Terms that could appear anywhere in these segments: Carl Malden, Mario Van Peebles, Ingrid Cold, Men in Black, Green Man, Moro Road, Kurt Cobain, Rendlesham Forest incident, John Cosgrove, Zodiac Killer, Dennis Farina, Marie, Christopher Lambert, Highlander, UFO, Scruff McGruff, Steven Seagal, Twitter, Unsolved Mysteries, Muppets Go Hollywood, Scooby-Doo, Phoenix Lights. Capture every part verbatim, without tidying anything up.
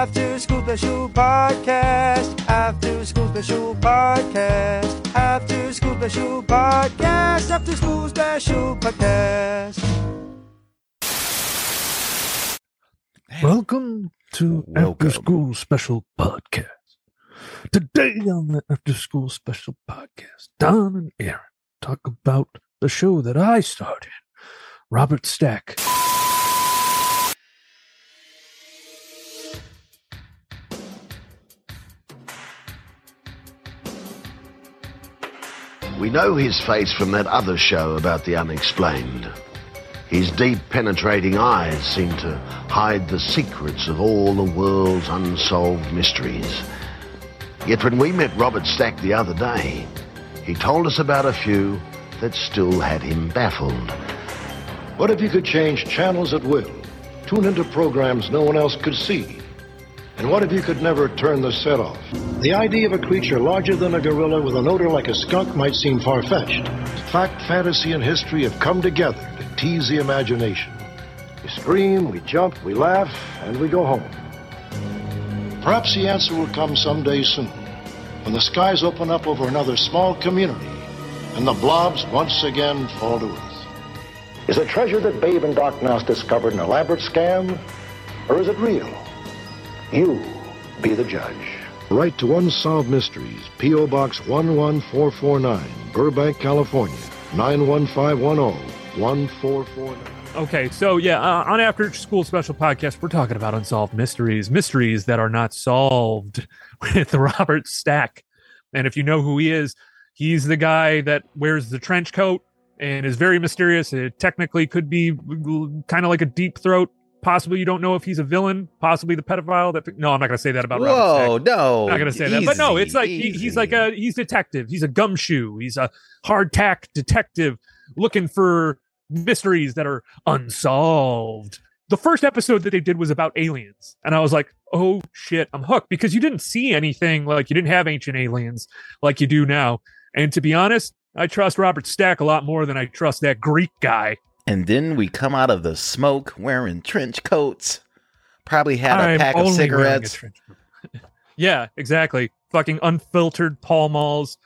After School Special Podcast. After School Special Podcast. After School Special Podcast. After School Special Podcast. Welcome to Welcome. After School Special Podcast. Today on the After School Special Podcast, Don and Aaron talk about the show that I starred in, Robert Stack. We know his face from that other show about the unexplained. His deep, penetrating eyes seem to hide the secrets of all the world's unsolved mysteries. Yet when we met Robert Stack the other day, he told us about a few that still had him baffled. What if you could change channels at will, tune into programs no one else could see? And what if you could never turn the set off? The idea of a creature larger than a gorilla with an odor like a skunk might seem far-fetched. Fact, fantasy, and history have come together to tease the imagination. We scream, we jump, we laugh, and we go home. Perhaps the answer will come someday soon, when the skies open up over another small community, and the blobs once again fall to earth. Is the treasure that Babe and Doc Noss discovered an elaborate scam, or is it real? You be the judge. Write to Unsolved Mysteries, P O. Box one one four four nine, Burbank, California, nine one five one zero, one four four nine. Okay, so yeah, uh, on After School Special Podcast, we're talking about Unsolved Mysteries, mysteries that are not solved, with Robert Stack. And if you know who he is, he's the guy that wears the trench coat and is very mysterious. It technically could be kind of like a deep throat. Possibly you don't know if he's a villain, possibly the pedophile. That no, I'm not going to say that about Robert Stack. Whoa, no. I'm not going to say easy, that. But no, it's like he, he's like a he's detective. He's a gumshoe. He's a hardtack detective looking for mysteries that are unsolved. The first episode that they did was about aliens. And I was like, oh shit, I'm hooked, because you didn't see anything like you didn't have ancient aliens like you do now. And to be honest, I trust Robert Stack a lot more than I trust that Greek guy. And then we come out of the smoke wearing trench coats. Probably had a I'm pack of cigarettes. Yeah, exactly. Fucking unfiltered Pall Malls.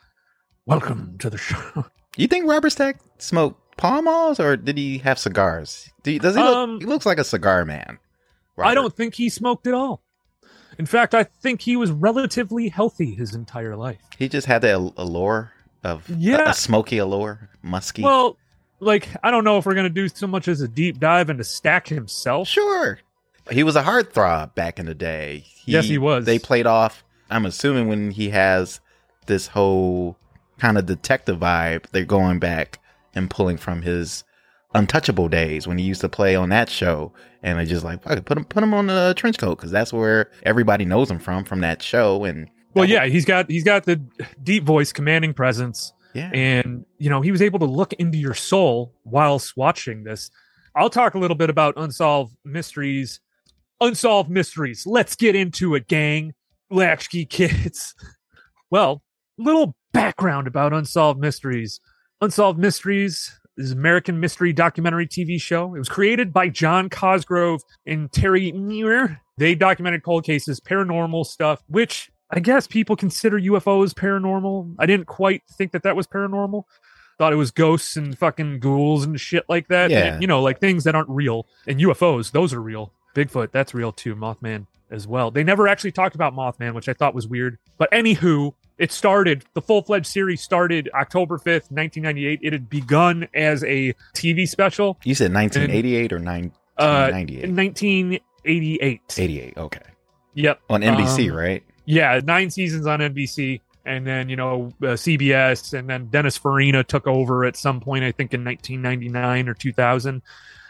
Welcome to the show. You think Robert Stack smoked Pall Malls, or did he have cigars? Do you, does he look? Um, he looks like a cigar man. Robert. I don't think he smoked at all. In fact, I think he was relatively healthy his entire life. He just had the allure of yeah. a, a smoky allure, musky. Well. Like, I don't know if we're going to do so much as a deep dive into Stack himself. Sure. He was a heartthrob back in the day. He, yes, he was. They played off, I'm assuming, when he has this whole kind of detective vibe, they're going back and pulling from his Untouchable days when he used to play on that show. And they just like, put him, put him on the trench coat, because that's where everybody knows him from, from that show. And well, yeah, he's got he's got the deep voice, commanding presence. Yeah. And, you know, he was able to look into your soul whilst watching this. I'll talk a little bit about Unsolved Mysteries. Unsolved Mysteries. Let's get into it, gang. Latchkey kids. Well, little background about Unsolved Mysteries. Unsolved Mysteries is an American mystery documentary T V show. It was created by John Cosgrove and Terry Muir. They documented cold cases, paranormal stuff, which... I guess people consider U F Os paranormal. I didn't quite think that that was paranormal. Thought it was ghosts and fucking ghouls and shit like that. Yeah. And, you know, like things that aren't real. And U F Os, those are real. Bigfoot, that's real too. Mothman as well. They never actually talked about Mothman, which I thought was weird. But anywho, it started, the full-fledged series started October fifth, nineteen ninety-eight. It had begun as a T V special. You said nineteen eighty-eight and, or nineteen ninety-eight? Uh, nineteen eighty-eight. eighty-eight, okay. Yep. On N B C, um, right? Yeah, nine seasons on N B C, and then, you know, uh, C B S, and then Dennis Farina took over at some point, I think in nineteen ninety-nine or two thousand,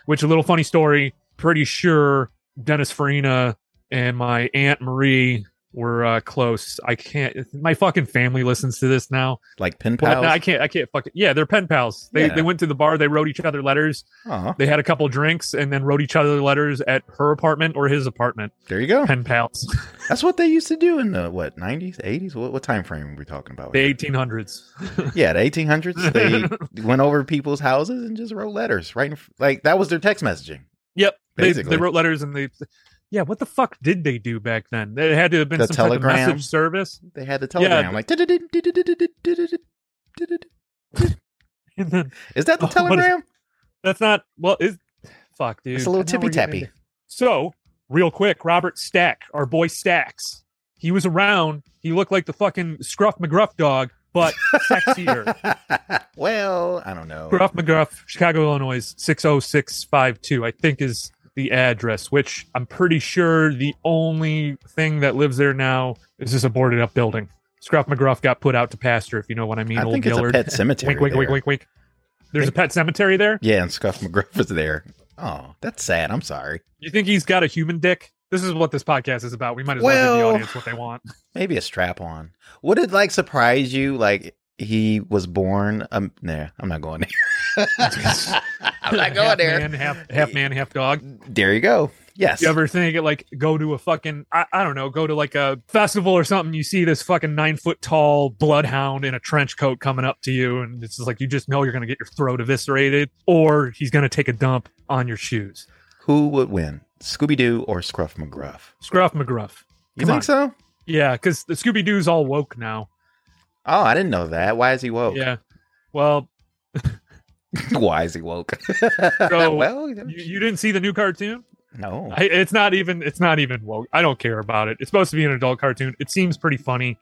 which a little funny story. Pretty sure Dennis Farina and my Aunt Marie were uh, close. I can't, my fucking family listens to this now. Like pen pals? Well, I can't, I can't fucking, yeah, they're pen pals. They yeah. they went to the bar, they wrote each other letters. Uh-huh. They had a couple drinks and then wrote each other letters at her apartment or his apartment. There you go. Pen pals. That's what they used to do in the, what, nineties, eighties? What, what time frame are we talking about? The eighteen hundreds. Yeah, the eighteen hundreds. They went over people's houses and just wrote letters, right? In, like, that was their text messaging. Yep. Basically. They, they wrote letters and they... yeah, what the fuck did they do back then? It had to have been the some telegram type of message service. They had the telegram, yeah, like. Then, is that the oh, telegram? Is, that's not. Well, is fuck, dude. It's a little tippy tappy. So, real quick, Robert Stack, our boy Stacks. He was around. He looked like the fucking Scruff McGruff dog, but sexier. Well, I don't know. Scruff McGruff, Chicago, Illinois, six oh six five two, I think is the address, which I'm pretty sure the only thing that lives there now is this boarded up building. Scruff McGruff got put out to pasture, if you know what I mean. I Old think it's Gillard. A pet cemetery. Wink, wink, wink, wink, wink. There's think... a pet cemetery there? Yeah, and Scruff McGruff is there. Oh, that's sad. I'm sorry. You think he's got a human dick? This is what this podcast is about. We might as well, well give the audience what they want. Maybe a strap on. Would it like surprise you? Like he was born. Um, nah, I'm not going there. I'm not going half there. Man, half, half man, half dog. There you go. Yes. You ever think it like go to a fucking, I, I don't know, go to like a festival or something. You see this fucking nine foot tall bloodhound in a trench coat coming up to you. And it's just like, you just know you're going to get your throat eviscerated or he's going to take a dump on your shoes. Who would win? Scooby-Doo or Scruff McGruff? Scruff McGruff. You think so? Yeah, because the Scooby-Doo's all woke now. Oh, I didn't know that. Why is he woke? Yeah. Well. Why is he woke? So, well, you, you didn't see the new cartoon? No. I, it's not even. It's not even woke. I don't care about it. It's supposed to be an adult cartoon. It seems pretty funny.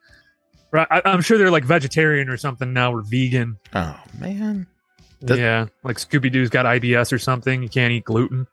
I, I'm sure they're like vegetarian or something now, or vegan. Oh man. Does, yeah, like Scooby-Doo's got I B S or something. You can't eat gluten.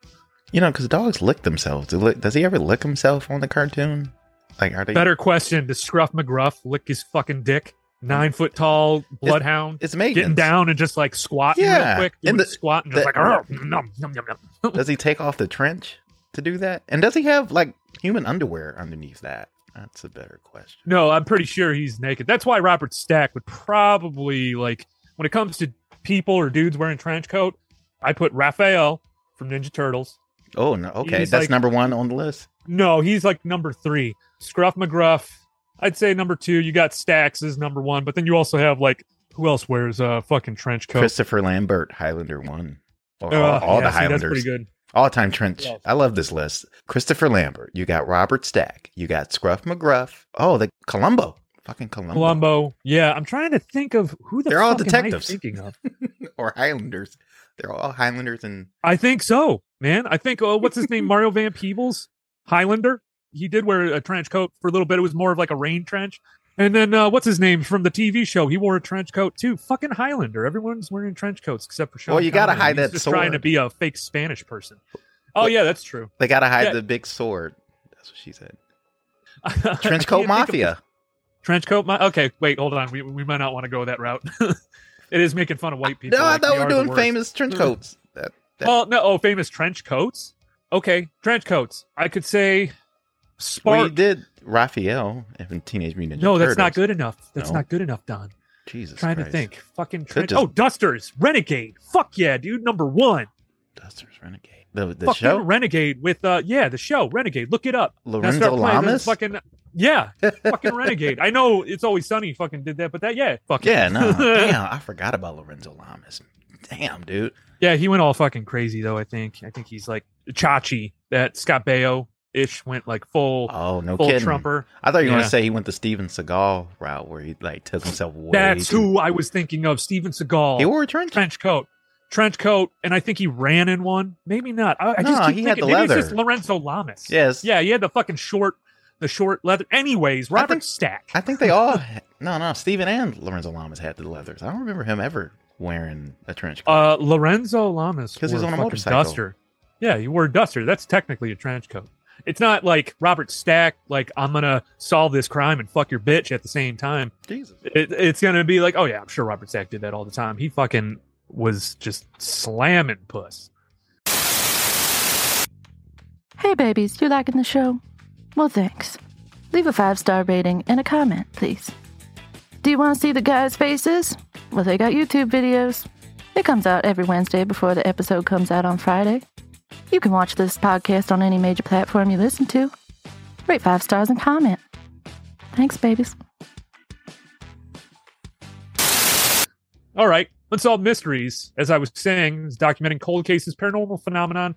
You know, because dogs lick themselves. Does he ever lick himself on the cartoon? Like, are they... Better question. Does Scruff McGruff lick his fucking dick? Nine foot tall bloodhound. It's, it's maintenance. Getting down and just like squatting yeah. real quick. And the, squat and the, just like, oh, nom, nom, nom, nom. Does he take off the trench to do that? And does he have like human underwear underneath that? That's a better question. No, I'm pretty sure he's naked. That's why Robert Stack would probably like, when it comes to people or dudes wearing trench coat, I put Raphael from Ninja Turtles. Oh, no. Okay. He's That's like, number one on the list. No, he's like number three. Scruff McGruff, I'd say number two. You got Stax is number one, but then you also have like, who else wears a fucking trench coat? Christopher Lambert, Highlander one. All, uh, all yeah, the Highlanders. See, that's pretty good. All-time trench. Yes. I love this list. Christopher Lambert. You got Robert Stack. You got Scruff McGruff. Oh, the Columbo. Fucking Columbo. Columbo. Yeah, I'm trying to think of who the They're fuck all detectives. Am I thinking of? Or Highlanders. They're all Highlanders and... I think so, man. I think, oh, what's his name? Mario Van Peebles? Highlander? He did wear a trench coat for a little bit. It was more of like a rain trench. And then, uh, what's his name from the T V show? He wore a trench coat too. Fucking Highlander. Everyone's wearing trench coats except for Sean Well, you Collins. Gotta hide He's that just sword. Trying to be a fake Spanish person. Oh, yeah, that's true. They gotta hide yeah. the big sword. That's what she said. Trench coat mafia. Trench coat mafia? Okay, wait, hold on. We, we might not want to go that route. It is making fun of white people. No, like I thought we were doing famous trench coats. That, that. Well, no, oh, famous trench coats? Okay, trench coats. I could say Spark. Well, you did Raphael in Teenage Mutant Ninja No, that's Turtles. Not good enough. That's no. not good enough, Don. Jesus I'm Trying Christ. To think. Fucking trench just... Oh, Dusters. Renegade. Fuck yeah, dude. Number one. Dusters, Renegade. The, the fucking show? Renegade with, uh, yeah, the show, Renegade. Look it up. Lorenzo Lamas? Fucking... Yeah, fucking Renegade. I know It's Always Sunny fucking did that, but that, yeah, fuck Yeah, it. no, damn, I forgot about Lorenzo Lamas. Damn, dude. Yeah, he went all fucking crazy, though, I think. I think he's like Chachi, that Scott Baio-ish went like full, oh, no full kidding. Trumper. I thought you were yeah. going to say he went the Steven Seagal route where he like took himself away. That's too. Who I was thinking of, Steven Seagal. He wore a trench, trench coat. Trench coat, and I think he ran in one. Maybe not. I, I no, just keep he thinking. Had the Maybe leather. It's just Lorenzo Lamas. Yes. Yeah, he had the fucking short, the short leather. Anyways, Robert I think, Stack. I think they all. Had, no, no, Steven and Lorenzo Lamas had the leathers. I don't remember him ever wearing a trench coat. Uh, Lorenzo Lamas because he's on a motorcycle. Duster. Yeah, he wore a duster. That's technically a trench coat. It's not like Robert Stack, like, I'm going to solve this crime and fuck your bitch at the same time. Jesus. It, it's going to be like, oh, yeah, I'm sure Robert Stack did that all the time. He fucking was just slamming puss. Hey babies, you liking the show? Well, thanks. Leave a five-star rating and a comment, please. Do you want to see the guys' faces? Well, they got YouTube videos. It comes out every Wednesday before the episode comes out on Friday. You can watch this podcast on any major platform you listen to. Rate five stars and comment. Thanks, babies. All right. Unsolved Mysteries, as I was saying, is documenting cold cases, paranormal phenomenon,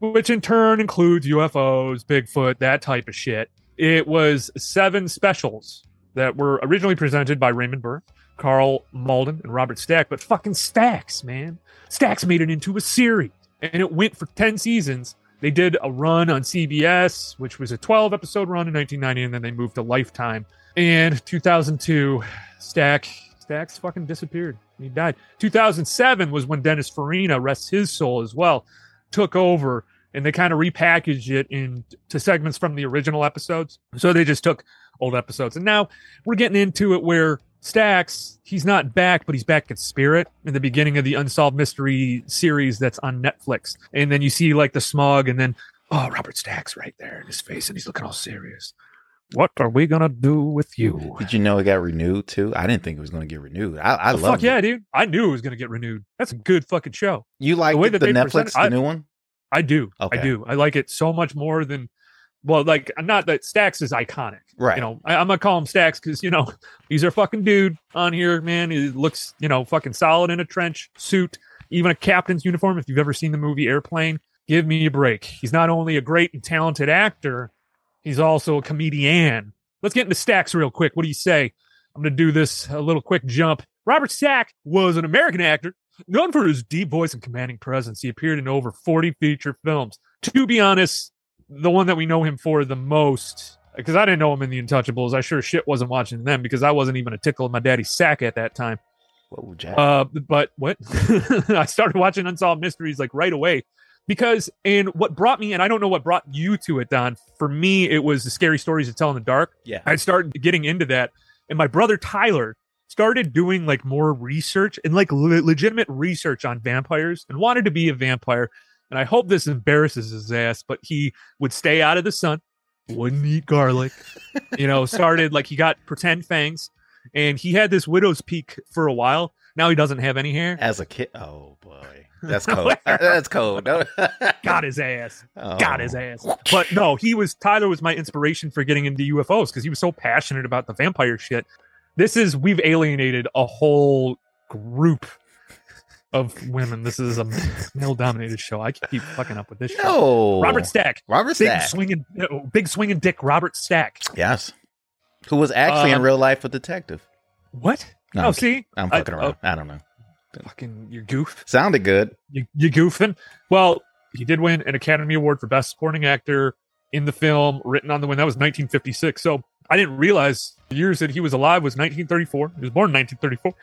which in turn includes U F Os, Bigfoot, that type of shit. It was seven specials that were originally presented by Raymond Burr, Carl Malden, and Robert Stack, but fucking Stacks, man. Stacks made it into a series, and it went for ten seasons. They did a run on C B S, which was a twelve-episode run in nineteen ninety, and then they moved to Lifetime. And two thousand two, Stack, Stacks fucking disappeared. He died. two thousand seven was when Dennis Farina, rest his soul as well, took over, and they kind of repackaged it into segments from the original episodes. So they just took old episodes. And now we're getting into it where Stacks, he's not back, but he's back in spirit in the beginning of the Unsolved Mystery series that's on Netflix. And then you see like the smog, and then, oh, Robert Stack's right there in his face, and he's looking all serious. What are we going to do with you? Did you know it got renewed too? I didn't think it was going to get renewed. I, I oh, love it. Fuck yeah, dude. I knew it was going to get renewed. That's a good fucking show. You like the, it, the Netflix, the I, new one? I do. Okay. I do. I like it so much more than... Well, like, not that Stax is iconic. Right. You know, I, I'm going to call him Stax because, you know, he's our fucking dude on here, man. He looks, you know, fucking solid in a trench suit, even a captain's uniform. If you've ever seen the movie Airplane, give me a break. He's not only a great and talented actor, he's also a comedian. Let's get into Stax real quick. What do you say? I'm going to do this a little quick jump. Robert Stack was an American actor known for his deep voice and commanding presence. He appeared in over forty feature films. To be honest, the one that we know him for the most, because I didn't know him in The Untouchables. I sure shit wasn't watching them because I wasn't even a tickle in my daddy's sack at that time. Whoa, Jack. Uh, but what? I started watching Unsolved Mysteries like right away because, and what brought me, and I don't know what brought you to it, Don. For me, it was the Scary Stories to Tell in the Dark. Yeah. I started getting into that. And my brother Tyler started doing like more research and like le- legitimate research on vampires and wanted to be a vampire. And I hope this embarrasses his ass, but he would stay out of the sun, wouldn't eat garlic, you know, started like he got pretend fangs and he had this widow's peak for a while. Now he doesn't have any hair. As a kid. Oh, boy. That's cold. That's cold. Got his ass. Oh. Got his ass. But no, he was Tyler was my inspiration for getting into U F Os because he was so passionate about the vampire shit. This is we've alienated a whole group of women. This is a male-dominated show. I keep fucking up with this show. No. Robert Stack. Robert big Stack. Swinging, big swinging dick Robert Stack. Yes. Who was actually um, in real life a detective. What? No, oh, I'm, see? I'm fucking I, around. Oh, I don't know. Fucking, you goof. Sounded good. You, you goofing. Well, he did win an Academy Award for Best Supporting Actor in the film Written on the Wind. That was nineteen fifty-six. So I didn't realize the years that he was alive was nineteen thirty-four. He was born in nineteen thirty-four.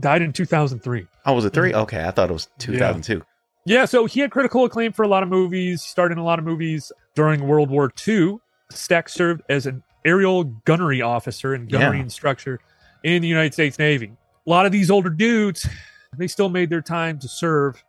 Died in two thousand three. Oh, was it three? Okay, I thought it was two thousand two. Yeah. yeah, so he had critical acclaim for a lot of movies. He starred in a lot of movies during World War Two. Stack served as an aerial gunnery officer and gunnery yeah. instructor in the United States Navy. A lot of these older dudes, they still made their time to serve.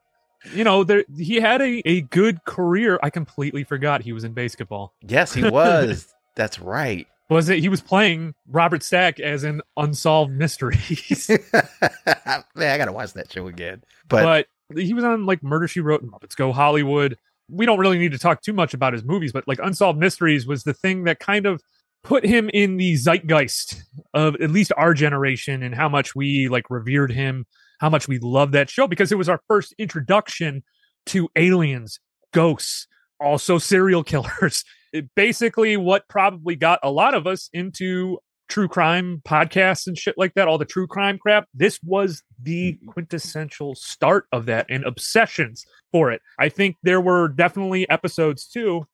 You know, there, he had a, a good career. I completely forgot he was in basketball. Yes, he was. That's right. Was it? He was playing Robert Stack as in Unsolved Mysteries. Man, I gotta watch that show again. But, but he was on like Murder She Wrote and Muppets Go Hollywood. We don't really need to talk too much about his movies, but like Unsolved Mysteries was the thing that kind of put him in the zeitgeist of at least our generation and how much we like revered him, how much we loved that show because it was our first introduction to aliens, ghosts, also serial killers. It basically what probably got a lot of us into true crime podcasts and shit like that, all the true crime crap. This was the quintessential start of that and obsessions for it. I think there were definitely episodes, too,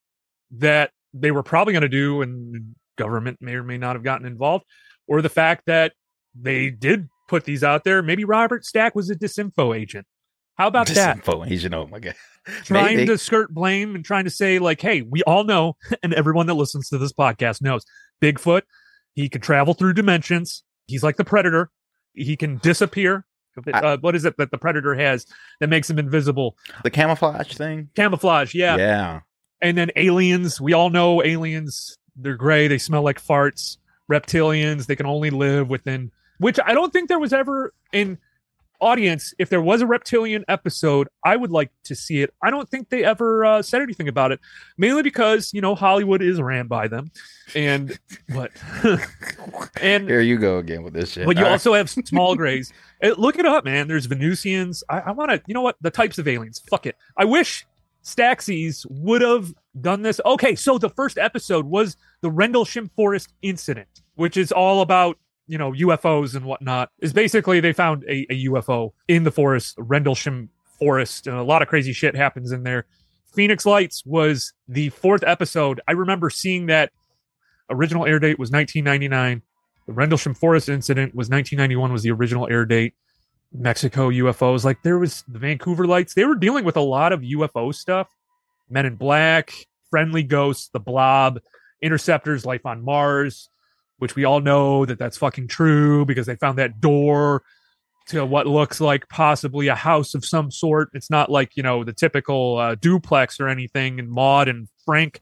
that they were probably going to do and government may or may not have gotten involved, or the fact that they did put these out there. Maybe Robert Stack was a disinfo agent. How about that? Disinfo agent, oh my God. Trying Maybe. to skirt blame and trying to say like, hey, we all know, and everyone that listens to this podcast knows, Bigfoot, he can travel through dimensions. He's like the Predator. He can disappear. I, uh, what is it that the Predator has that makes him invisible? The camouflage thing? Camouflage, yeah. Yeah. And then aliens. We all know aliens. They're gray. They smell like farts. Reptilians. They can only live within, which I don't think there was ever in... Audience, if there was a reptilian episode, I would like to see it. I don't think they ever uh, said anything about it, mainly because, you know, Hollywood is ran by them. And what? And here you go again with this shit. But you All also right. have small grays. Look it up, man. There's Venusians. I, I want to, you know what? The types of aliens. Fuck it. I wish Staxies would have done this. Okay, so the first episode was the Rendlesham Forest incident, which is all about, you know, U F Os and whatnot. Is basically they found a, a U F O in the forest, Rendlesham Forest, and a lot of crazy shit happens in there. Phoenix Lights was the fourth episode. I remember seeing that. Original air date was nineteen ninety-nine. The Rendlesham Forest incident was nineteen ninety-one, was the original air date. Mexico U F Os, like there was the Vancouver Lights. They were dealing with a lot of U F O stuff. Men in Black, Friendly Ghosts, The Blob, Interceptors, Life on Mars, which we all know that that's fucking true because they found that door to what looks like possibly a house of some sort. It's not like, you know, the typical uh, duplex or anything. And Maude and Frank,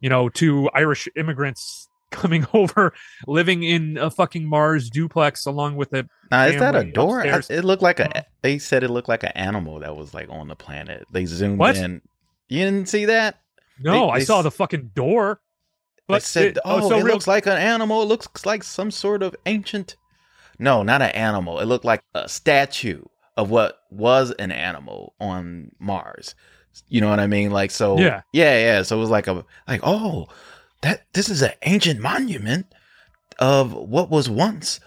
you know, two Irish immigrants coming over, living in a fucking Mars duplex along with a... Now, is that a door? I, it looked like a... They said it looked like an animal that was like on the planet. They zoomed what? in. You didn't see that? No, they, I they, saw the fucking door. But they said, it, oh, oh so it real... looks like an animal. It looks like some sort of ancient... No, not an animal. It looked like a statue of what was an animal on Mars. You know what I mean? Like, so, yeah, yeah. yeah. So it was like, a like, oh, that this is an ancient monument of what was once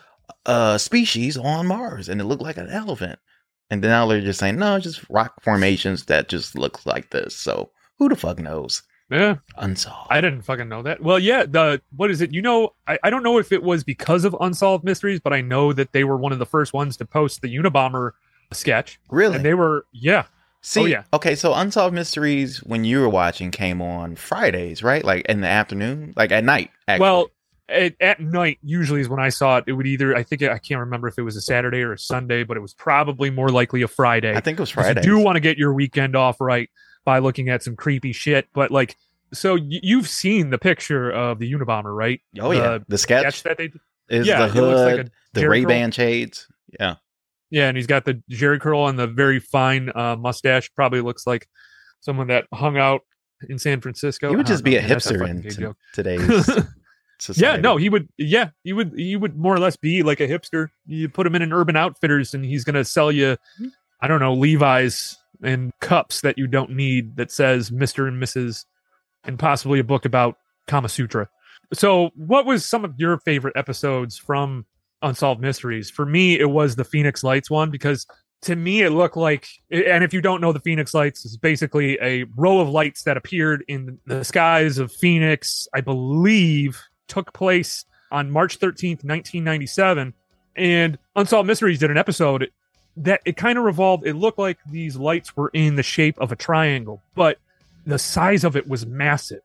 a species on Mars. And it looked like an elephant. And then now they're just saying, no, just rock formations that just look like this. So who the fuck knows? Yeah. Unsolved. I didn't fucking know that. Well, yeah, the what is it? You know, I, I don't know if it was because of Unsolved Mysteries, but I know that they were one of the first ones to post the Unabomber sketch. Really? And they were, yeah. See, oh, yeah. Okay, so Unsolved Mysteries, when you were watching, came on Fridays, right? Like in the afternoon? Like at night, actually. Well, at, at night usually is when I saw it. It would either, I think, I can't remember if it was a Saturday or a Sunday, but it was probably more likely a Friday. I think it was Friday. You do want to get your weekend off right by looking at some creepy shit, but like, so y- you've seen the picture of the Unabomber, right? Oh yeah, the, the sketch, sketch that they is yeah, the hood, like the Ray-Ban shades, yeah, yeah, and he's got the Jerry curl and the very fine uh, mustache. Probably looks like someone that hung out in San Francisco. He would just know, be a hipster in t- today's society. Yeah, no, he would. Yeah, he would. He would more or less be like a hipster. You put him in an Urban Outfitters, and he's gonna sell you, I don't know, Levi's and cups that you don't need that says Mister and Missus and possibly a book about Kama Sutra. So what was some of your favorite episodes from Unsolved Mysteries? For me, it was the Phoenix Lights one, because to me it looked like, and if you don't know, the Phoenix Lights is basically a row of lights that appeared in the skies of Phoenix, I believe, took place on March thirteenth, nineteen ninety-seven. And Unsolved Mysteries did an episode that it kind of revolved. It looked like these lights were in the shape of a triangle, but the size of it was massive.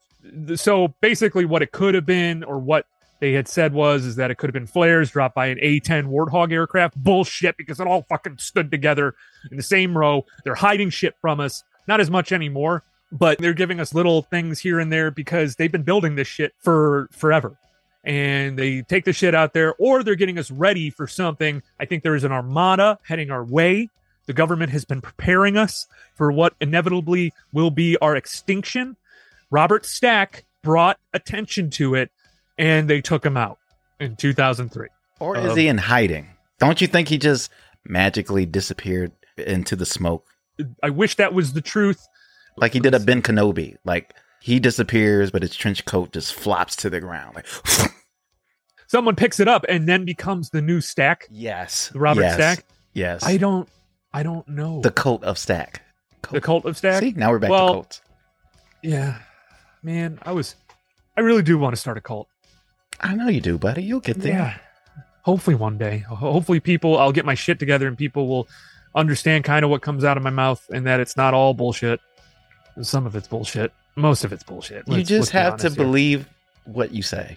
So basically what it could have been, or what they had said was, is that it could have been flares dropped by an A ten Warthog aircraft. Bullshit, because it all fucking stood together in the same row. They're hiding shit from us. Not as much anymore, but they're giving us little things here and there because they've been building this shit for forever. And they take the shit out there, or they're getting us ready for something. I think there is an armada heading our way. The government has been preparing us for what inevitably will be our extinction. Robert Stack brought attention to it, and they took him out in two thousand three. Or is um, he in hiding? Don't you think he just magically disappeared into the smoke? I wish that was the truth. Like he did a Ben Kenobi, like... He disappears, but his trench coat just flops to the ground. Like, someone picks it up and then becomes the new Stack. Yes. Robert yes, Stack. Yes. I don't I don't know. The cult of Stack. Cult. The cult of Stack? See, now we're back well, to cults. Yeah. Man, I was I really do want to start a cult. I know you do, buddy. You'll get there. Yeah. Hopefully one day. Hopefully people, I'll get my shit together and people will understand kind of what comes out of my mouth and that it's not all bullshit. Some of it's bullshit. Most of it's bullshit. Let's, you just have to here. believe what you say.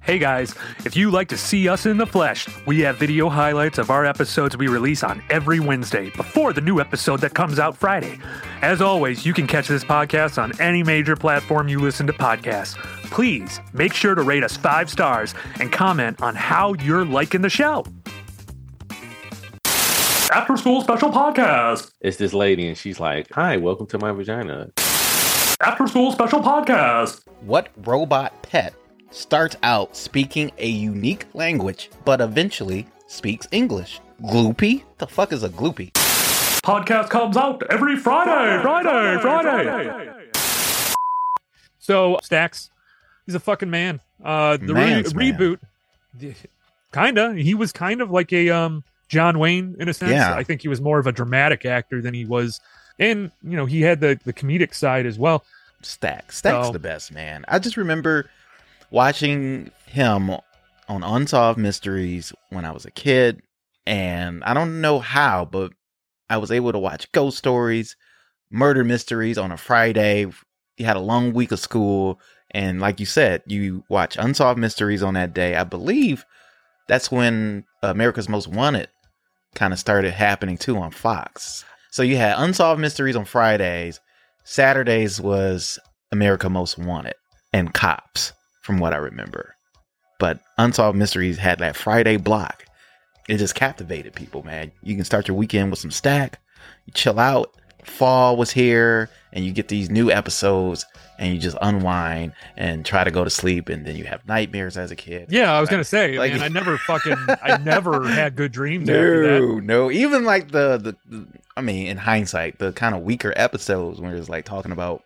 Hey guys, if you like to see us in the flesh, we have video highlights of our episodes we release on every Wednesday before the new episode that comes out Friday. As always, you can catch this podcast on any major platform you listen to podcasts. Please make sure to rate us five stars and comment on how you're liking the show. After School Special Podcast. It's this lady and she's like, hi, welcome to my vagina. After School Special Podcast. What robot pet starts out speaking a unique language, but eventually speaks English? Gloopy? The fuck is a gloopy? Podcast comes out every Friday, Friday, Friday, Friday. Friday. So, Stax, he's a fucking man. Uh, the re- reboot, kinda. He was kind of like a um, John Wayne in a sense. Yeah. I think he was more of a dramatic actor than he was. And, you know, he had the, the comedic side as well. Stack. Stack's so. The best, man. I just remember watching him on Unsolved Mysteries when I was a kid. And I don't know how, but I was able to watch ghost stories, murder mysteries on a Friday. You had a long week of school. And like you said, you watch Unsolved Mysteries on that day. I believe that's when America's Most Wanted kind of started happening too on Fox. So you had Unsolved Mysteries on Fridays. Saturdays was America Most Wanted and Cops, from what I remember. But Unsolved Mysteries had that Friday block. It just captivated people, man. You can start your weekend with some Stack. You chill out. Fall was here, and you get these new episodes, and you just unwind and try to go to sleep, and then you have nightmares as a kid. Yeah, I was right? gonna say, like, man, I never fucking, I never had good dreams. No, after that. no, even like the, the the, I mean, in hindsight, the kind of weaker episodes when it was like talking about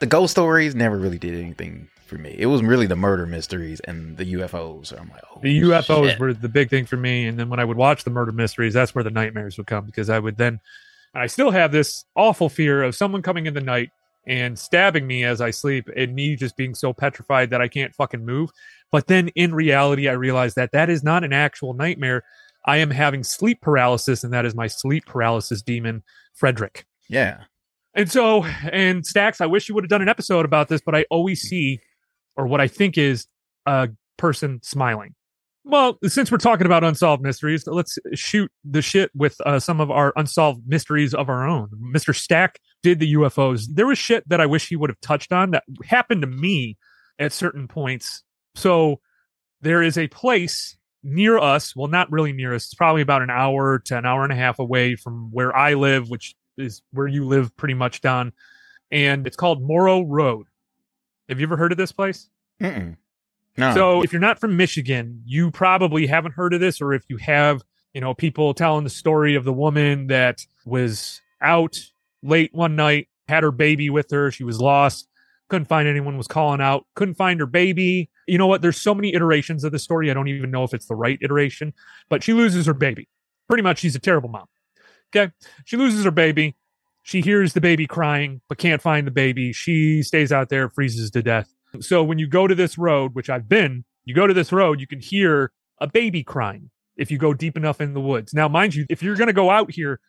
the ghost stories never really did anything for me. It was really the murder mysteries and the U F Os. I'm like, oh, the U F Os shit. Were the big thing for me, and then when I would watch the murder mysteries, that's where the nightmares would come because I would then. I still have this awful fear of someone coming in the night and stabbing me as I sleep and me just being so petrified that I can't fucking move. But then in reality, I realized that that is not an actual nightmare. I am having sleep paralysis, and that is my sleep paralysis demon, Frederick. Yeah. And so, and Stax, I wish you would have done an episode about this, but I always see, or what I think is, a person smiling. Well, since we're talking about Unsolved Mysteries, let's shoot the shit with uh, some of our unsolved mysteries of our own. Mister Stack did the U F Os. There was shit that I wish he would have touched on that happened to me at certain points. So there is a place near us. Well, not really near us. It's probably about an hour to an hour and a half away from where I live, which is where you live pretty much, Don. And it's called Moro Road. Have you ever heard of this place? Mm-mm. No. So if you're not from Michigan, you probably haven't heard of this, or if you have, you know, people telling the story of the woman that was out late one night, had her baby with her. She was lost. Couldn't find anyone, was calling out. Couldn't find her baby. You know what? There's so many iterations of the story. I don't even know if it's the right iteration, but she loses her baby. Pretty much, she's a terrible mom. Okay. She loses her baby. She hears the baby crying, but can't find the baby. She stays out there, freezes to death. So when you go to this road, which I've been, you go to this road, you can hear a baby crying if you go deep enough in the woods. Now, mind you, if you're going to go out here,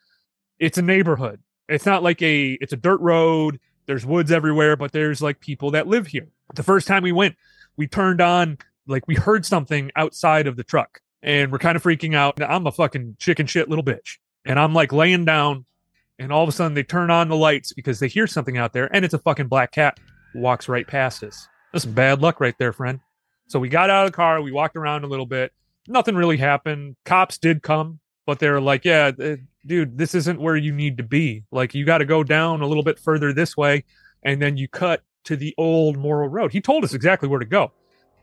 it's a neighborhood. It's not like a, it's a dirt road. There's woods everywhere, but there's like people that live here. The first time we went, we turned on, like we heard something outside of the truck and we're kind of freaking out. Now, I'm a fucking chicken shit little bitch. And I'm like laying down and all of a sudden they turn on the lights because they hear something out there and it's a fucking black cat. Walks right past us. That's some bad luck right there, friend. So we got out of the car. We walked around a little bit. Nothing really happened. Cops did come, but they were like, yeah, uh, dude, this isn't where you need to be. Like, you got to go down a little bit further this way. And then you cut to the old Moro Road. He told us exactly where to go.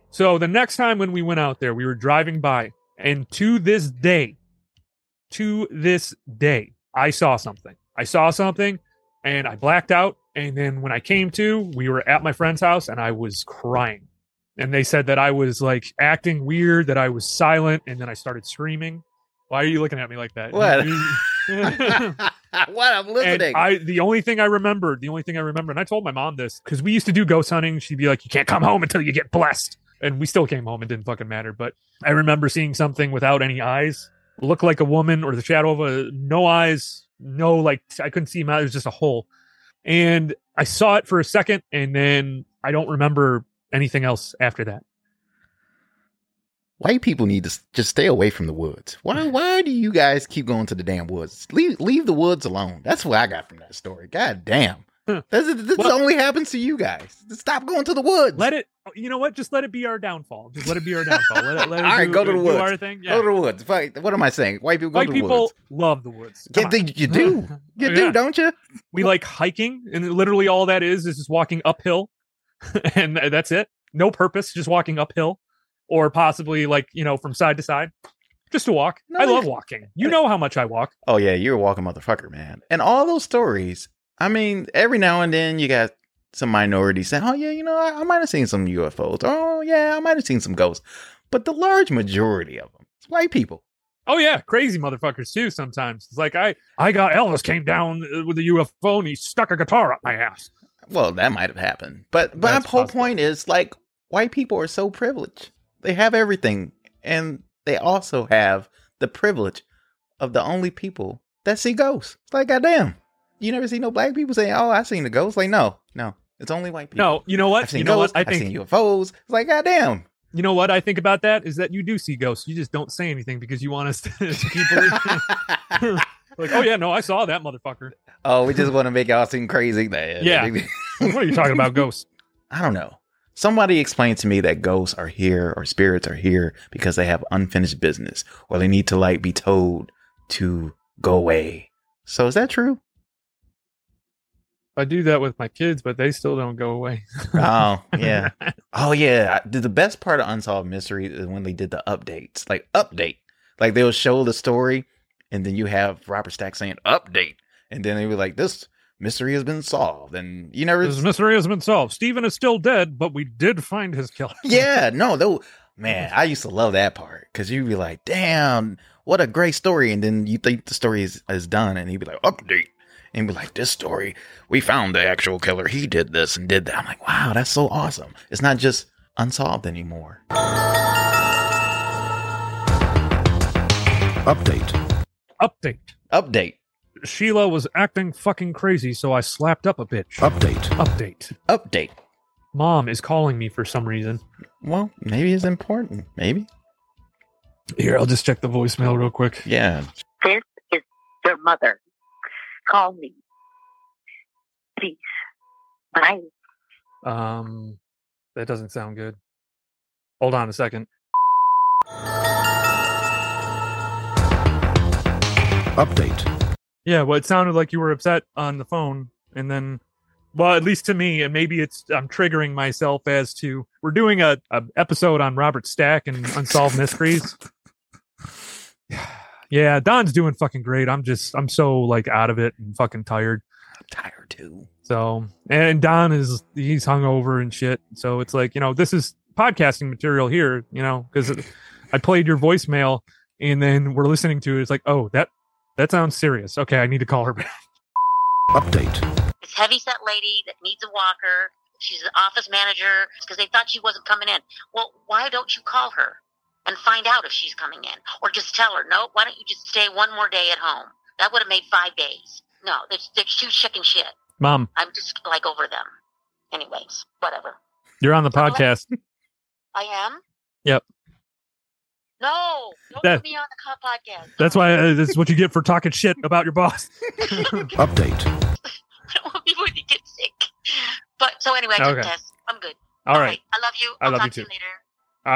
So the next time when we went out there, we were driving by. And to this day, to this day, I saw something. I saw something and I blacked out. And then when I came to, we were at my friend's house and I was crying. And they said that I was like acting weird, that I was silent. And then I started screaming. Why are you looking at me like that? What? What? I'm listening. And I, the only thing I remembered, the only thing I remember, and I told my mom this because we used to do ghost hunting. She'd be like, you can't come home until you get blessed. And we still came home. It didn't fucking matter. But I remember seeing something without any eyes, looked like a woman or the shadow of a, no eyes, no, like I couldn't see him out. It was just a hole. And I saw it for a second, and then I don't remember anything else after that. White people need to just stay away from the woods. Why Why do you guys keep going to the damn woods? Leave leave the woods alone. That's what I got from that story. God damn. Huh. This, this well, only happens to you guys. Stop going to the woods. Let it, you know what? Just let it be our downfall. Just let it be our downfall. Let it, let it All do, right, go to the woods. Our thing. Yeah. Go to the woods. What am I saying? White people go White to the people woods. White people love the woods. Yeah, they, you do. You oh, do, yeah. Don't you? We like hiking, and literally all that is is just walking uphill, and that's it. No purpose, just walking uphill, or possibly like, you know, from side to side. Just a walk. No, I love walking. You know how much I walk. Oh, yeah. You're a walking motherfucker, man. And all those stories. I mean, every now and then you got some minorities saying, oh, yeah, you know, I, I might have seen some U F Os. Oh, yeah, I might have seen some ghosts. But the large majority of them, it's white people. Oh, yeah. Crazy motherfuckers, too, sometimes. It's like, I, I got Elvis came down with a U F O and he stuck a guitar up my ass. Well, that might have happened. But, but my whole point is, like, white people are so privileged. They have everything. And they also have the privilege of the only people that see ghosts. It's like, goddamn. You never see no black people saying, oh, I seen the ghost. Like, no, no, it's only white people. No, you know what? I've seen you know ghosts, what? I think I've seen U F Os. It's like, goddamn. You know what I think about that is that you do see ghosts. You just don't say anything because you want us to keep believing. Like, oh, yeah, no, I saw that motherfucker. Oh, we just want to make y'all seem crazy, man. Yeah. What are you talking about, ghosts? I don't know. Somebody explained to me that ghosts are here or spirits are here because they have unfinished business or they need to, like, be told to go away. So is that true? I do that with my kids, but they still don't go away. Oh, yeah. Oh, yeah. The best part of Unsolved Mysteries is when they did the updates. Like, update. Like, they'll show the story, and then you have Robert Stack saying, update. And then they were like, this mystery has been solved. And you never... This mystery has been solved. Steven is still dead, but we did find his killer. Yeah, no, though. Man, I used to love that part, because you'd be like, damn, what a great story. And then you think the story is, is done, and he'd be like, update. And be like, this story, we found the actual killer. He did this and did that. I'm like, wow, that's so awesome. It's not just unsolved anymore. Update. Update. Update. Sheila was acting fucking crazy, so I slapped up a bitch. Update. Update. Update. Mom is calling me for some reason. Well, maybe it's important. Maybe. Here, I'll just check the voicemail real quick. Yeah. This is your mother. Call me, please. Bye. Um, that doesn't sound good. Hold on a second. Update. Yeah, well, it sounded like you were upset on the phone, and then, well, at least to me, and maybe it's I'm triggering myself as to we're doing a, a episode on Robert Stack and Unsolved Mysteries. Yeah, Don's doing fucking great. I'm just, I'm so like out of it and fucking tired. I'm tired too. So, and Don is, he's hungover and shit. So it's like, you know, this is podcasting material here, you know, because I played your voicemail and then we're listening to it. It's like, oh, that, that sounds serious. Okay, I need to call her back. Update. This heavyset lady that needs a walker. She's an office manager because they thought she wasn't coming in. Well, why don't you call her and find out if she's coming in? Or just tell her, no, why don't you just stay one more day at home? That would have made five days. No, they're, they're too chicken shit. Mom. I'm just, like, over them. Anyways, whatever. You're on the so podcast. Let, I am? Yep. No, don't that, put me on the podcast. That's why uh, this is what you get for talking shit about your boss. Update. I don't want people to get sick. But, so anyway, I took a test. I'm good. All, All right. right. I love you. I'll I love talk you too. To you later.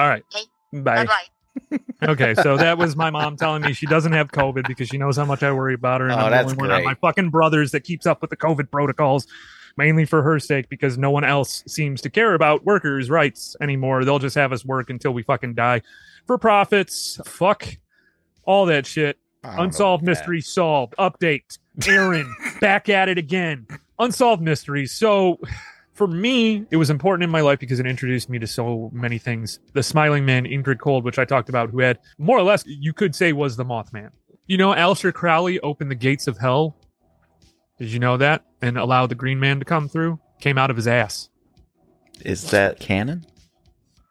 All right. Okay. Bye. Bye-bye. Okay, so that was my mom telling me she doesn't have COVID because she knows how much I worry about her. And oh, I'm the only one of my fucking brothers that keeps up with the COVID protocols, mainly for her sake, because no one else seems to care about workers' rights anymore. They'll just have us work until we fucking die for profits. Fuck all that shit. Unsolved Mysteries solved. Update. Aaron, back at it again. Unsolved Mysteries. So... For me, it was important in my life because it introduced me to so many things. The Smiling Man, Ingrid Cold, which I talked about, who had more or less, you could say, was the Mothman. You know, Aleister Crowley opened the gates of hell. Did you know that? And allowed the Green Man to come through. Came out of his ass. Is that canon?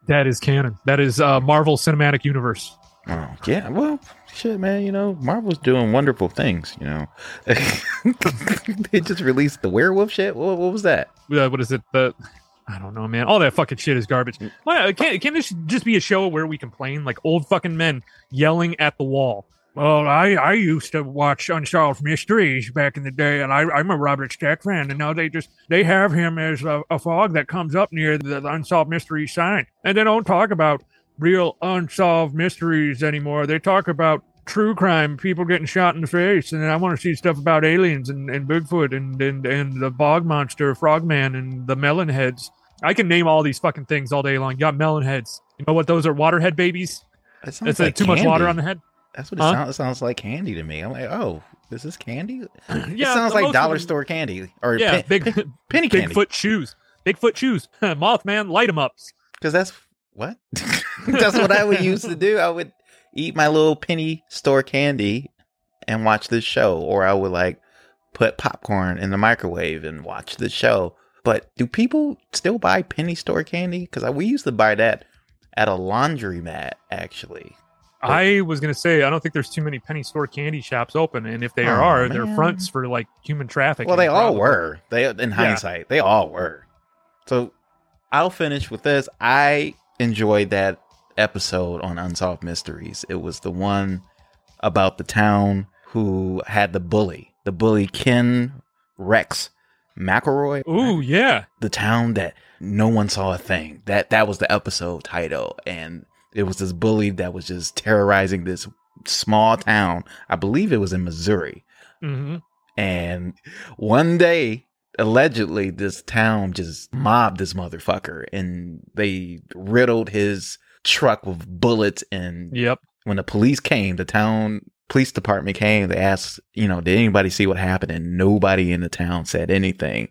That is canon. That is uh, Marvel Cinematic Universe. Oh, yeah. Well, shit, man, you know, Marvel's doing wonderful things, you know. They just released the werewolf shit. What, what was that? Uh, what is it? The I don't know, man. All that fucking shit is garbage. Why, can, can this just be a show where we complain? Like old fucking men yelling at the wall. Well, I, I used to watch Unsolved Mysteries back in the day, and I, I'm a Robert Stack fan, and now they just, they have him as a, a fog that comes up near the, the Unsolved Mysteries sign. And they don't talk about real unsolved mysteries anymore. They talk about true crime, people getting shot in the face, and I want to see stuff about aliens and, and Bigfoot and, and and the bog monster, Frogman, and the melon heads. I can name all these fucking things all day long. You got melon heads. You know what? Those are waterhead babies. That's like too much water on the head. That's what it, huh? sounds, it sounds like candy to me. I'm like, oh, is this candy? Yeah, it sounds like dollar them, store candy or yeah, pen, big penny big candy. Bigfoot shoes, Bigfoot shoes, Mothman light 'em ups. Because that's what that's what I would used to do. I would eat my little penny store candy and watch this show, or I would like put popcorn in the microwave and watch the show. But do people still buy penny store candy? Because we used to buy that at a laundromat, actually. But I was going to say, I don't think there's too many penny store candy shops open. And if they oh, are, man. they're fronts for like human trafficking. Well, they all were. They, in hindsight, yeah. they all were. So I'll finish with this. I enjoyed that episode on Unsolved Mysteries. It was the one about the town who had the bully. The bully Ken Rex McElroy. Ooh, yeah. The town that no one saw a thing. That, that was the episode title. And it was this bully that was just terrorizing this small town. I believe it was in Missouri. Mm-hmm. And one day, allegedly, this town just mobbed this motherfucker. And they riddled his truck with bullets. And yep. when the police came, the town police department came. They asked, you know, did anybody see what happened? And nobody in the town said anything.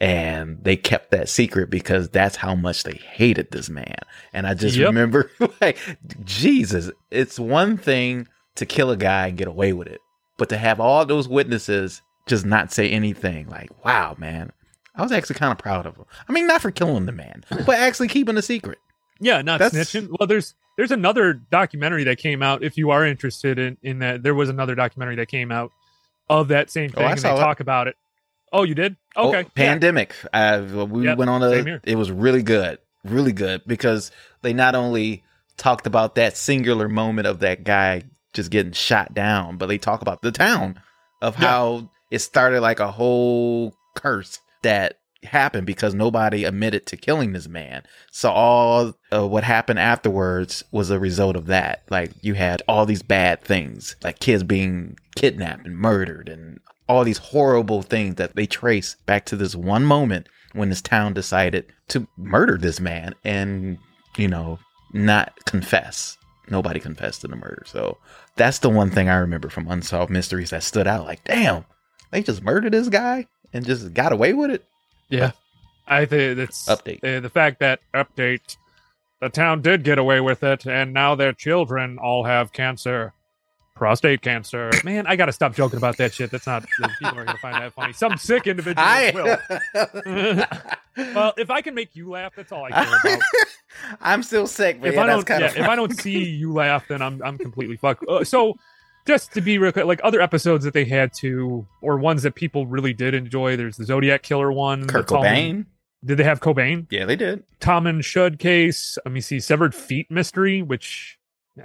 And they kept that secret because that's how much they hated this man. And I just yep. remember, like, Jesus, it's one thing to kill a guy and get away with it. But to have all those witnesses just not say anything, like, wow, man, I was actually kind of proud of him. I mean, not for killing the man, but actually keeping a secret. Yeah, not that's, snitching. Well, there's there's another documentary that came out, if you are interested in, in that. There was another documentary that came out of that same thing, oh, and they it. talk about it. Oh, you did? Okay. Oh, pandemic. Yeah. I, we yep, went on a, it was really good, really good, because they not only talked about that singular moment of that guy just getting shot down, but they talk about the town of yep. how it started like a whole curse that happened because nobody admitted to killing this man. So all uh, what happened afterwards was a result of that. Like you had all these bad things, like kids being kidnapped and murdered and all these horrible things that they trace back to this one moment when this town decided to murder this man and, you know, not confess. Nobody confessed to the murder. So that's the one thing I remember from Unsolved Mysteries that stood out. Like, damn, they just murdered this guy and just got away with it. Yeah. I think that's update. Uh, the fact that update, the town did get away with it. And now their children all have cancer. Prostate cancer. Man, I gotta stop joking about that shit. That's not people are gonna find that funny. Some sick individual I, will. Well, if I can make you laugh, that's all I care about. I'm still sick, but if, yeah, I, that's don't, kind yeah, of if I don't see you laugh, then I'm I'm completely fucked. Uh, so, just to be real quick, like other episodes that they had to, or ones that people really did enjoy. There's the Zodiac Killer one. Kurt Cobain. Did they have Cobain? Yeah, they did. Tom and Shud case. Let me see. Severed Feet mystery, which.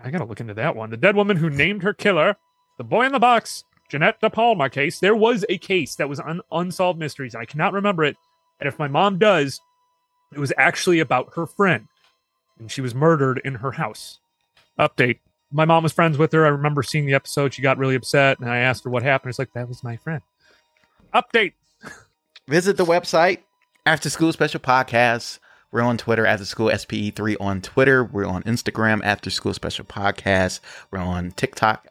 I gotta look into that one. The Dead Woman Who Named Her Killer, The Boy in the Box, Jeanette DePalma case. There was a case that was on Unsolved Mysteries, and I cannot remember it. And if my mom does, it was actually about her friend, and she was murdered in her house. Update. My mom was friends with her. I remember seeing the episode. She got really upset, and I asked her what happened. It's like, that was my friend. Update. Visit the website, After School Special Podcast. We're on Twitter, After School S P E three on Twitter. We're on Instagram, After School Special Podcast. We're on TikTok.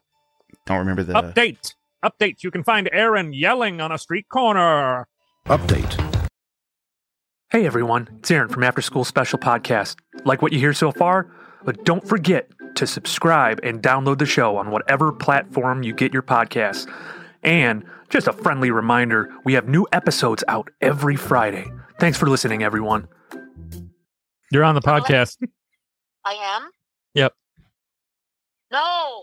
Don't remember the... Update. Update. You can find Aaron yelling on a street corner. Update. Hey, everyone. It's Aaron from After School Special Podcast. Like what you hear so far? But don't forget to subscribe and download the show on whatever platform you get your podcasts. And just a friendly reminder, we have new episodes out every Friday. Thanks for listening, everyone. You're on the podcast. I am? Yep. No.